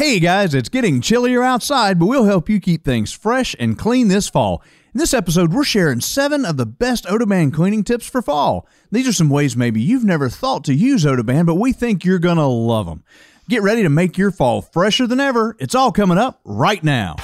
Hey guys, it's getting chillier outside, but we'll help you keep things fresh and clean this fall. In this episode, we're sharing 7 of the best Otoban cleaning tips for fall. These are some ways maybe you've never thought to use Otoban, but we think you're gonna love them. Get ready to make your fall fresher than ever. It's all coming up right now.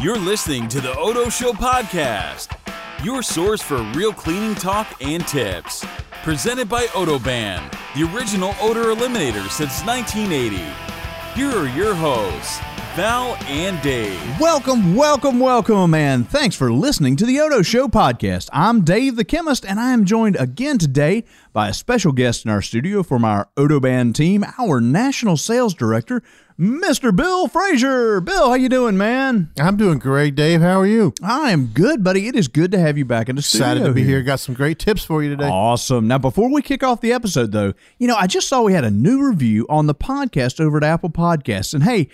You're listening to the Oto Show Podcast, your source for real cleaning talk and tips. Presented by Otoban, the original odor eliminator since 1980. Here are your hosts, Val and Dave. Welcome, welcome, welcome, and thanks for listening to the Oto Show Podcast. I'm Dave the Chemist, and I am joined again today by a special guest in our studio from our Otoban team, our National Sales Director, Mr. Bill Frazier. Bill, how you doing, man? I'm doing great, Dave. How are you? I am good, buddy. It is good to have you back in the studio. Excited to be here. Got some great tips for you today. Awesome. Now, before we kick off the episode, though, you know, I just saw we had a new review on the podcast over at Apple Podcasts. And hey,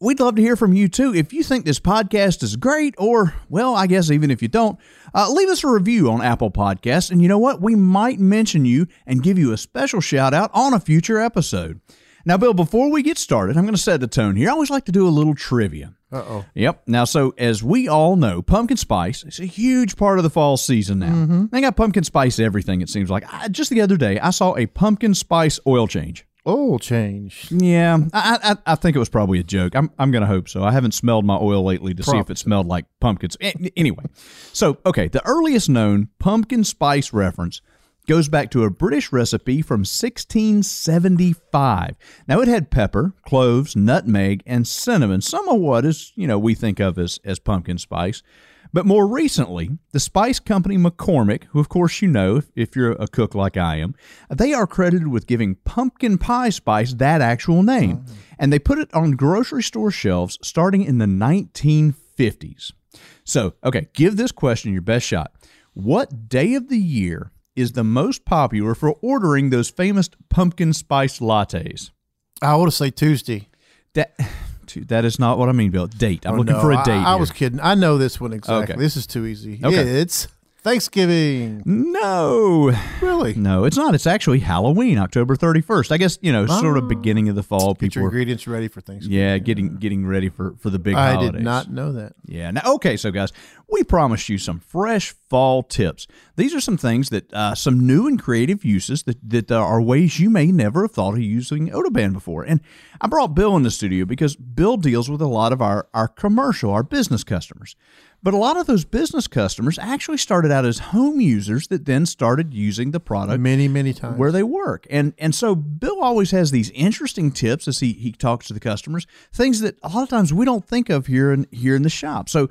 we'd love to hear from you, too. If you think this podcast is great, or, well, I guess even if you don't, leave us a review on Apple Podcasts. And you know what? We might mention you and give you a special shout out on a future episode. Now, Bill, before we get started, I'm going to set the tone here. I always like to do a little trivia. Uh-oh. Yep. Now, so as we all know, pumpkin spice is a huge part of the fall season now. Mm-hmm. They got pumpkin spice everything, it seems like. Just the other day, I saw a pumpkin spice oil change. Oil change? Yeah. I think it was probably a joke. I'm going to hope so. I haven't smelled my oil lately to see if it smelled like pumpkins. Anyway. So, okay, the earliest known pumpkin spice reference goes back to a British recipe from 1675. Now, it had pepper, cloves, nutmeg, and cinnamon, some of what is, you know, we think of as pumpkin spice. But more recently, the spice company McCormick, who, of course, you know, if you're a cook like I am, they are credited with giving pumpkin pie spice that actual name. Oh. And they put it on grocery store shelves starting in the 1950s. So, okay, give this question your best shot. What day of the year is the most popular for ordering those famous pumpkin spice lattes? I want to say Tuesday. That is not what I mean, Bill. Date. I'm looking for a date. I was kidding. I know this one exactly. Okay. This is too easy. Okay. It's Thanksgiving. No. Really? No, it's not. It's actually Halloween, October 31st. I guess, you know, sort of beginning of the fall. Get your ingredients ready for Thanksgiving. Yeah, getting ready for the big holidays. I did not know that. Yeah. Now, okay, so guys, we promised you some fresh fall tips. These are some things that, some new and creative uses that are ways you may never have thought of using Otoban before. And I brought Bill in the studio because Bill deals with a lot of our business customers. But a lot of those business customers actually started out as home users that then started using the product many, many times where they work. And so Bill always has these interesting tips as he talks to the customers, things that a lot of times we don't think of here in the shop. So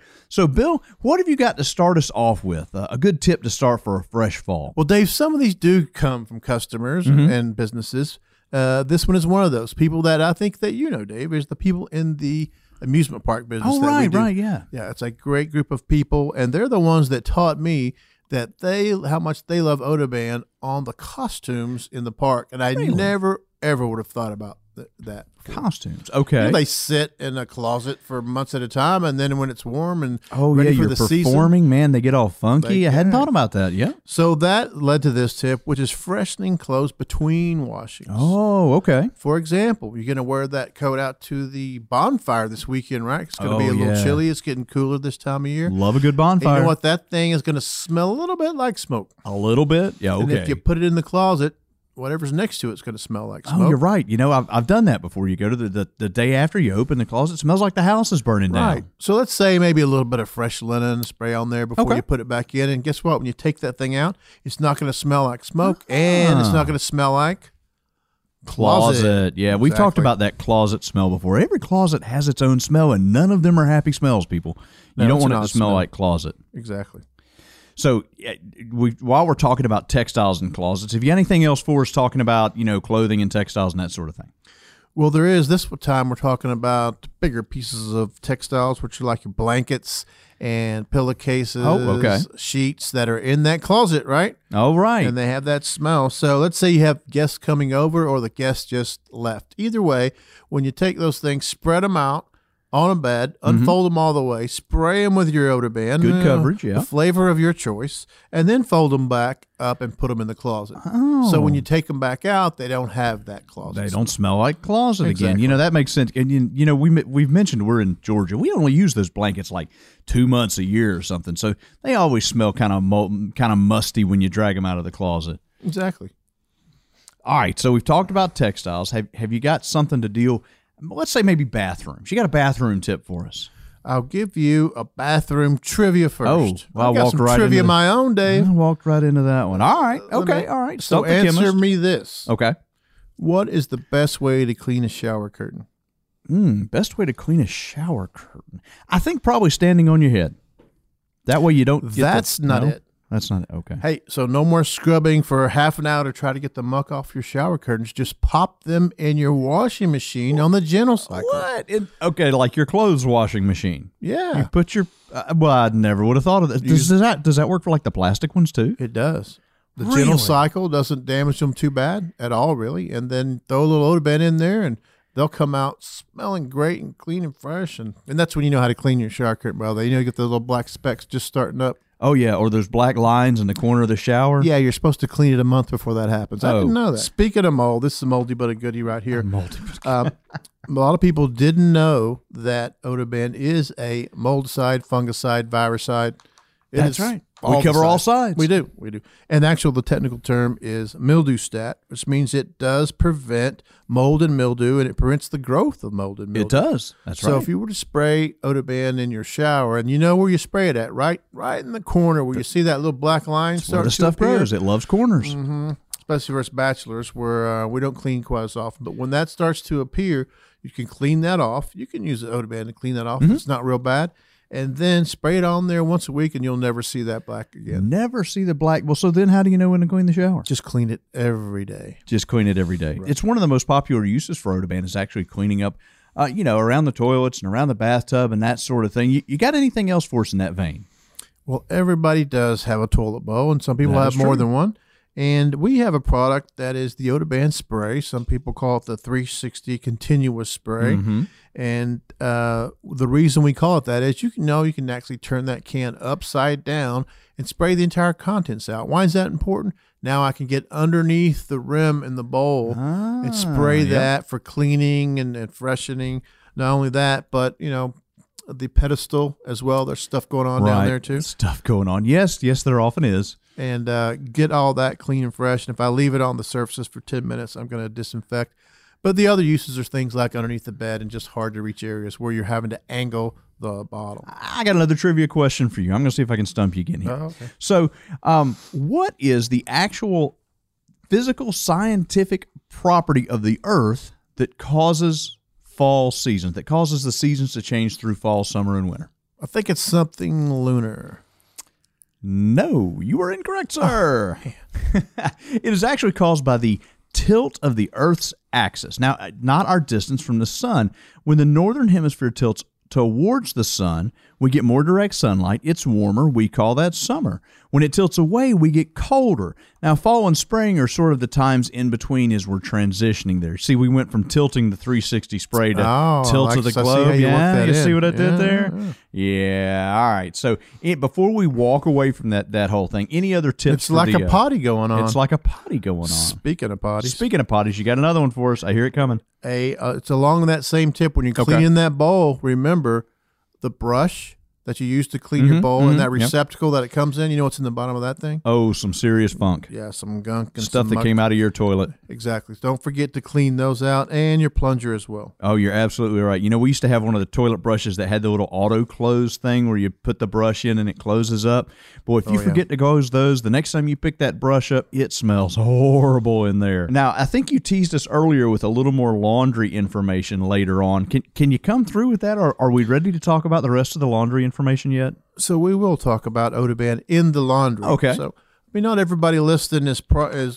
Bill, what have you got to start us off with? A good tip to start for a fresh fall? Well, Dave, some of these do come from customers and businesses. This one is one of those people that I think that you know, Dave, is the people in the amusement park business. Oh, right, yeah. Yeah, it's a great group of people, and they're the ones that taught me that how much they love Otoban on the costumes in the park, and I never, ever would have thought about that. Costumes, okay. You know, they sit in a closet for months at a time, and then when it's warm and ready for the season. Oh, yeah, you're performing, man, they get all funky. I hadn't thought about that, yeah. So that led to this tip, which is freshening clothes between washings. Oh, okay. For example, you're going to wear that coat out to the bonfire this weekend, right? It's going to be a little chilly. It's getting cooler this time of year. Love a good bonfire. And you know what? That thing is going to smell a little bit like smoke. A little bit? Yeah, okay. And if you put it in the closet, whatever's next to it's going to smell like smoke. Oh, you're right. You know, I've done that before. You go to the day after, you open the closet, it smells like the house is burning down. Right. So let's say maybe a little bit of fresh linen spray on there before you put it back in. And guess what? When you take that thing out, it's not going to smell like smoke, and it's not going to smell like closet. Yeah, exactly. We've talked about that closet smell before. Every closet has its own smell, and none of them are happy smells, people. You don't want it to smell like closet. Exactly. So while we're talking about textiles and closets, have you anything else for us talking about, you know, clothing and textiles and that sort of thing? Well, there is. This time we're talking about bigger pieces of textiles, which are like your blankets and pillowcases, sheets that are in that closet, right? Oh, right. And they have that smell. So let's say you have guests coming over or the guests just left. Either way, when you take those things, spread them out, on a bed, unfold them all the way, spray them with your odor band. Good coverage, yeah. The flavor of your choice, and then fold them back up and put them in the closet. Oh. So when you take them back out, they don't have that closet. They don't smell like closet again. You know, that makes sense. And, you know, we've mentioned we're in Georgia. We only use those blankets like 2 months a year or something. So they always smell kind of musty when you drag them out of the closet. Exactly. All right, so we've talked about textiles. Have you got something to deal with? Let's say maybe bathrooms. You got a bathroom tip for us? I'll give you a bathroom trivia first. Oh, well, I got some trivia of my own, Dave. I walked right into that one. All right. Okay. All right. So answer me this. Okay. What is the best way to clean a shower curtain? Best way to clean a shower curtain. I think probably standing on your head. That way you don't. That's not it. That's not it. Okay. Hey, so no more scrubbing for half an hour to try to get the muck off your shower curtains. Just pop them in your washing machine on the gentle cycle. What? Okay, like your clothes washing machine. Yeah. You put your. Well, I never would have thought of that. Does that work for like the plastic ones too? It does. The gentle cycle doesn't damage them too bad at all, really. And then throw a little odor bed in there, and they'll come out smelling great and clean and fresh. And that's when you know how to clean your shower curtain well. You know, you get the little black specks just starting up. Oh, yeah, or those black lines in the corner of the shower. Yeah, you're supposed to clean it a month before that happens. Oh. I didn't know that. Speaking of mold, this is a moldy but a goodie right here. A lot of people didn't know that Odoban is a moldicide, fungicide, viricide. That's right. We cover all sides. We do. And actually, the technical term is mildew stat, which means it does prevent mold and mildew, and it prevents the growth of mold and mildew. It does. That's right. So if you were to spray Odoban in your shower, and you know where you spray it at, right in the corner where you see that little black line start to stuff appear. Grows. It loves corners. Mm-hmm. Especially for us bachelors where we don't clean quite as often. But when that starts to appear, you can clean that off. You can use the Odoban to clean that off. Mm-hmm. It's not real bad. And then spray it on there once a week, and you'll never see that black again. Never see the black. Well, so then how do you know when to clean the shower? Just clean it every day. Right. It's one of the most popular uses for Odoban is actually cleaning up, around the toilets and around the bathtub and that sort of thing. You got anything else for us in that vein? Well, everybody does have a toilet bowl, and some people have more than one. And we have a product that is the Odoban spray. Some people call it the 360 continuous spray. Mm-hmm. And the reason we call it that is you can actually turn that can upside down and spray the entire contents out. Why is that important? Now I can get underneath the rim in the bowl and spray that for cleaning and freshening. Not only that, but, the pedestal as well. There's stuff going on down there too. Stuff going on. Yes, there often is. And get all that clean and fresh. And if I leave it on the surfaces for 10 minutes, I'm going to disinfect. But the other uses are things like underneath the bed and just hard to reach areas where you're having to angle the bottle. I got another trivia question for you. I'm going to see if I can stump you again here. Oh, okay. So what is the actual physical scientific property of the earth that causes fall seasons, that causes the seasons to change through fall, summer, and winter? I think it's something lunar. No, you are incorrect, sir. Oh, it is actually caused by the tilt of the Earth's axis. Now, not our distance from the sun. When the northern hemisphere tilts towards the sun, we get more direct sunlight. It's warmer. We call that summer. When it tilts away, we get colder. Now, fall and spring are sort of the times in between as we're transitioning there. See, we went from tilting the 360 spray to tilt of the globe. You see what I did there? Yeah. All right. So before we walk away from that whole thing, any other tips? It's like a potty going on. Speaking of potties, you got another one for us. I hear it coming. It's along that same tip. When you're cleaning that bowl, remember the brush that you use to clean your bowl and that receptacle that it comes in. You know what's in the bottom of that thing? Oh, some serious funk. Yeah, some gunk and stuff that came out of your toilet. Exactly. So don't forget to clean those out, and your plunger as well. Oh, you're absolutely right. You know, we used to have one of the toilet brushes that had the little auto-close thing where you put the brush in and it closes up. Boy, if you forget to close those, the next time you pick that brush up, it smells horrible in there. Now, I think you teased us earlier with a little more laundry information later on. Can you come through with that, or are we ready to talk about the rest of the laundry information yet? So we will talk about Odoban in the laundry. Okay. So not everybody listening is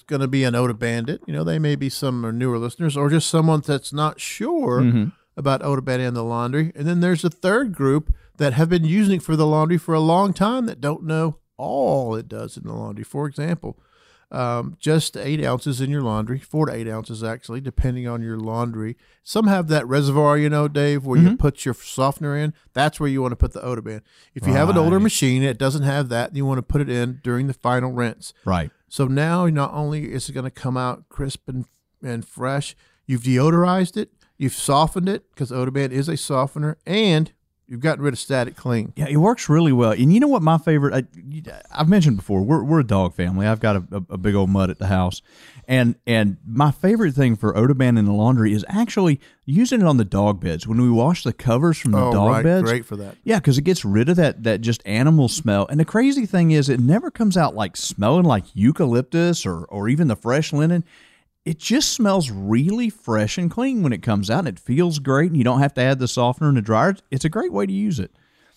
going to be an Odoban. They may be some newer listeners or just someone that's not sure about Odoban in the laundry. And then there's a third group that have been using it for the laundry for a long time that don't know all it does in the laundry. For example, just 8 ounces in your laundry, 4 to 8 ounces actually, depending on your laundry. Some have that reservoir, you know, Dave, where you put your softener in. That's where you want to put the odor band. If you have an older machine, it doesn't have that. You want to put it in during the final rinse. Right. So now not only is it going to come out crisp and fresh, you've deodorized it, you've softened it, because odor band is a softener, and you've gotten rid of static cling. Yeah, it works really well. And you know what my favorite, I've mentioned before, we're a dog family. I've got a big old mutt at the house. And my favorite thing for odor band in the laundry is actually using it on the dog beds. When we wash the covers from the dog beds. Great for that. Yeah, because it gets rid of that just animal smell. And the crazy thing is it never comes out like smelling like eucalyptus or even the fresh linen. It just smells really fresh and clean when it comes out. It feels great, and you don't have to add the softener and the dryer. It's a great way to use it.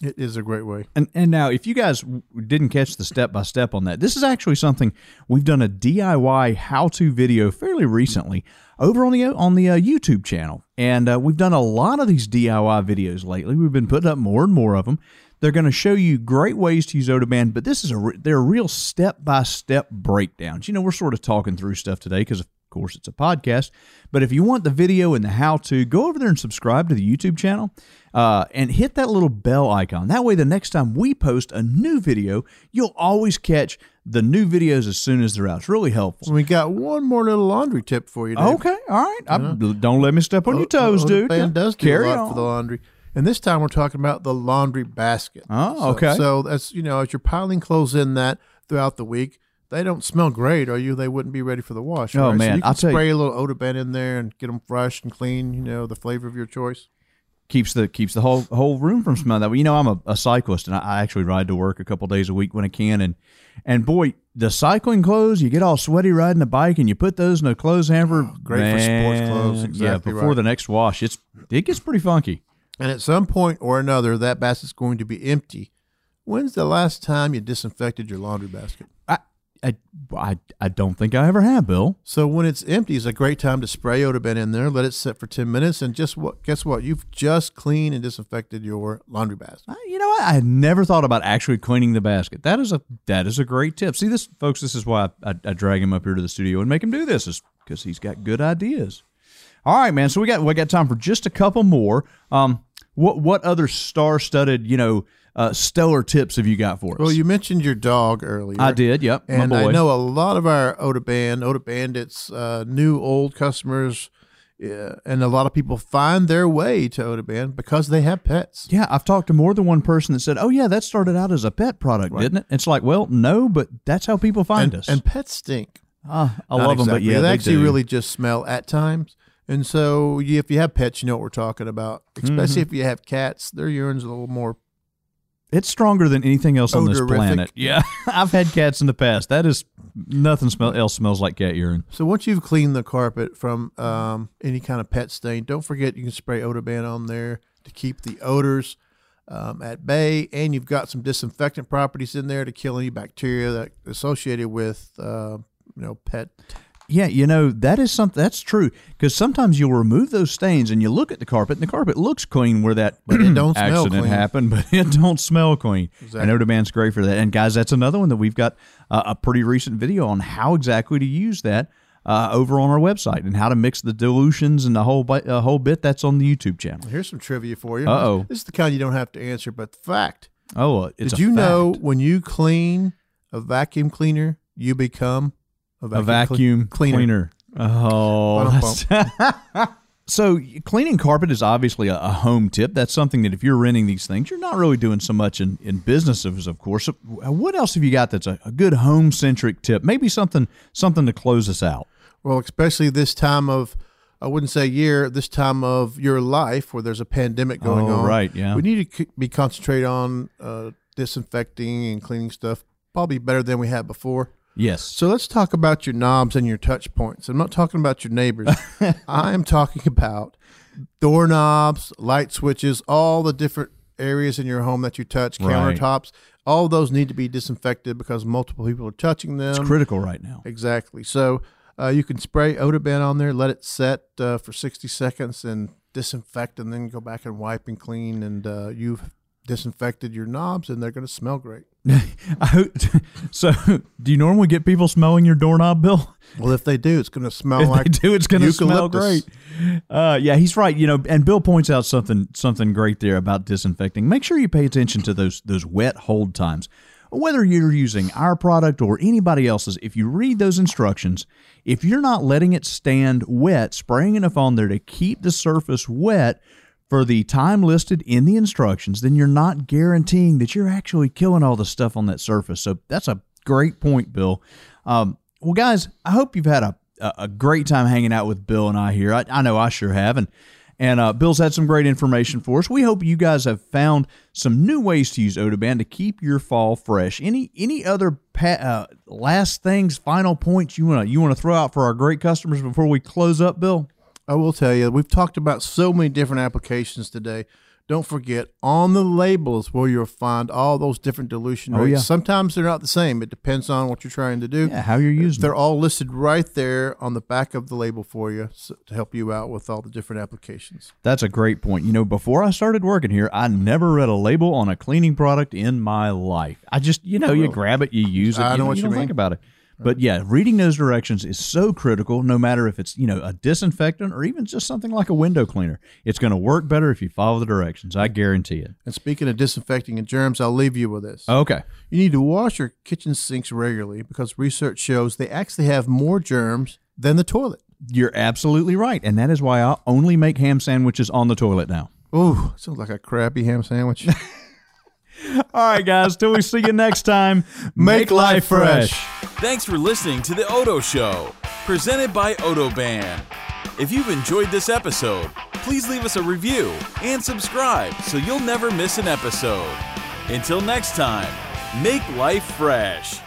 It is a great way. And now, if you guys didn't catch the step-by-step on that, this is actually something we've done a DIY how-to video fairly recently over on the YouTube channel. And we've done a lot of these DIY videos lately. We've been putting up more and more of them. They're going to show you great ways to use odor band, but they're real step-by-step breakdowns. You know, we're sort of talking through stuff today because course it's a podcast, but if you want the video and the how-to, go over there and subscribe to the YouTube channel and hit that little bell icon. That way the next time we post a new video, you'll always catch the new videos as soon as they're out. It's really helpful. We got one more little laundry tip for you, Dave. Okay, all right. Don't let me step on your toes, dude. Band does do a lot for the laundry. And this time we're talking about the laundry basket. Oh, okay. So that's, you know, as you're piling clothes in that throughout the week, they don't smell great, or they wouldn't be ready for the wash. Oh, right? Man. So you can spray a little odor band in there and get them fresh and clean, you know, the flavor of your choice. Keeps the whole room from smelling that way. You know, I'm a cyclist, and I actually ride to work a couple days a week when I can. And boy, the cycling clothes, you get all sweaty riding a bike, and you put those in a clothes hamper. Oh, great for sports clothes. Exactly, yeah, before the next wash, it gets pretty funky. And at some point or another, that basket's going to be empty. When's the last time you disinfected your laundry basket? I don't think I ever have, Bill. So when it's empty, it's a great time to spray odor band in there, let it sit for 10 minutes, and guess what? You've just cleaned and disinfected your laundry basket. You know what? I had never thought about actually cleaning the basket. That is a great tip. See, this, folks, this is why I drag him up here to the studio and make him do this, is because he's got good ideas. All right, man, so we got time for just a couple more. What other star-studded, you know, stellar tips have you got for us? Well, you mentioned your dog earlier. I did, yep. And my boy. I know a lot of our odor bandits, new, old customers, and a lot of people find their way to odor band because they have pets. Yeah, I've talked to more than one person that said, oh, yeah, that started out as a pet product, didn't it? It's like, well, no, but that's how people find us. And pets stink. I love them, but yeah, they actually do. Really just smell at times. And so if you have pets, you know what we're talking about, especially if you have cats. Their urine's a little more. It's stronger than anything else odorific. On this planet. Yeah, I've had cats in the past. That is nothing else smells like cat urine. So once you've cleaned the carpet from any kind of pet stain, don't forget you can spray odor band on there to keep the odors at bay. And you've got some disinfectant properties in there to kill any bacteria that associated with pet. Yeah, you know, that is something that's true, because sometimes you'll remove those stains and you look at the carpet, and the carpet looks clean where that accident happened, but it don't smell clean. Exactly. I know the band's great for that. And guys, that's another one that we've got a pretty recent video on how exactly to use that over on our website, and how to mix the dilutions and the whole bit. That's on the YouTube channel. Here's some trivia for you. Uh-oh. This is the kind you don't have to answer, but the fact. Oh, it's a fact. Did you know when you clean a vacuum cleaner, you become a vacuum cleaner. Oh. So cleaning carpet is obviously a home tip. That's something that if you're renting these things, you're not really doing so much in businesses, of course. So what else have you got that's a good home-centric tip? Maybe something to close us out. Well, especially this time of, I wouldn't say year, this time of your life where there's a pandemic going on. Right, yeah. We need to be concentrated on disinfecting and cleaning stuff probably better than we had before. Yes. So let's talk about your knobs and your touch points. I'm not talking about your neighbors. I am talking about doorknobs, light switches, all the different areas in your home that you touch, countertops. All those need to be disinfected because multiple people are touching them. It's critical right now. Exactly. So you can spray odor band on there, let it set for 60 seconds and disinfect, and then go back and wipe and clean, and you've disinfected your knobs, and they're going to smell great. So, do you normally get people smelling your doorknob, Bill? Well, if they do, it's going to smell like eucalyptus. If they do, it's going to smell great. Yeah, he's right. You know, and Bill points out something great there about disinfecting. Make sure you pay attention to those wet hold times. Whether you're using our product or anybody else's, if you read those instructions, if you're not letting it stand wet, spraying enough on there to keep the surface wet for the time listed in the instructions, then you're not guaranteeing that you're actually killing all the stuff on that surface. So that's a great point, Bill. Well, guys, I hope you've had a great time hanging out with Bill and I here. I know I sure have. And Bill's had some great information for us. We hope you guys have found some new ways to use Otoban to keep your fall fresh. Any other last things, final points you want to throw out for our great customers before we close up, Bill? I will tell you, we've talked about so many different applications today. Don't forget, on the labels where you'll find all those different dilution rates. Oh, yeah. Sometimes they're not the same. It depends on what you're trying to do. Yeah, how you're using They're all listed right there on the back of the label for you to help you out with all the different applications. That's a great point. You know, before I started working here, I never read a label on a cleaning product in my life. I just, you grab it, you use it. I know what you mean. You don't think about it. But yeah, reading those directions is so critical, no matter if it's, a disinfectant or even just something like a window cleaner. It's going to work better if you follow the directions. I guarantee it. And speaking of disinfecting and germs, I'll leave you with this. Okay. You need to wash your kitchen sinks regularly because research shows they actually have more germs than the toilet. You're absolutely right. And that is why I only make ham sandwiches on the toilet now. Ooh, sounds like a crappy ham sandwich. All right, guys, till we see you next time, make life fresh. Thanks for listening to The Oto Show, presented by Otoban. If you've enjoyed this episode, please leave us a review and subscribe so you'll never miss an episode. Until next time, make life fresh.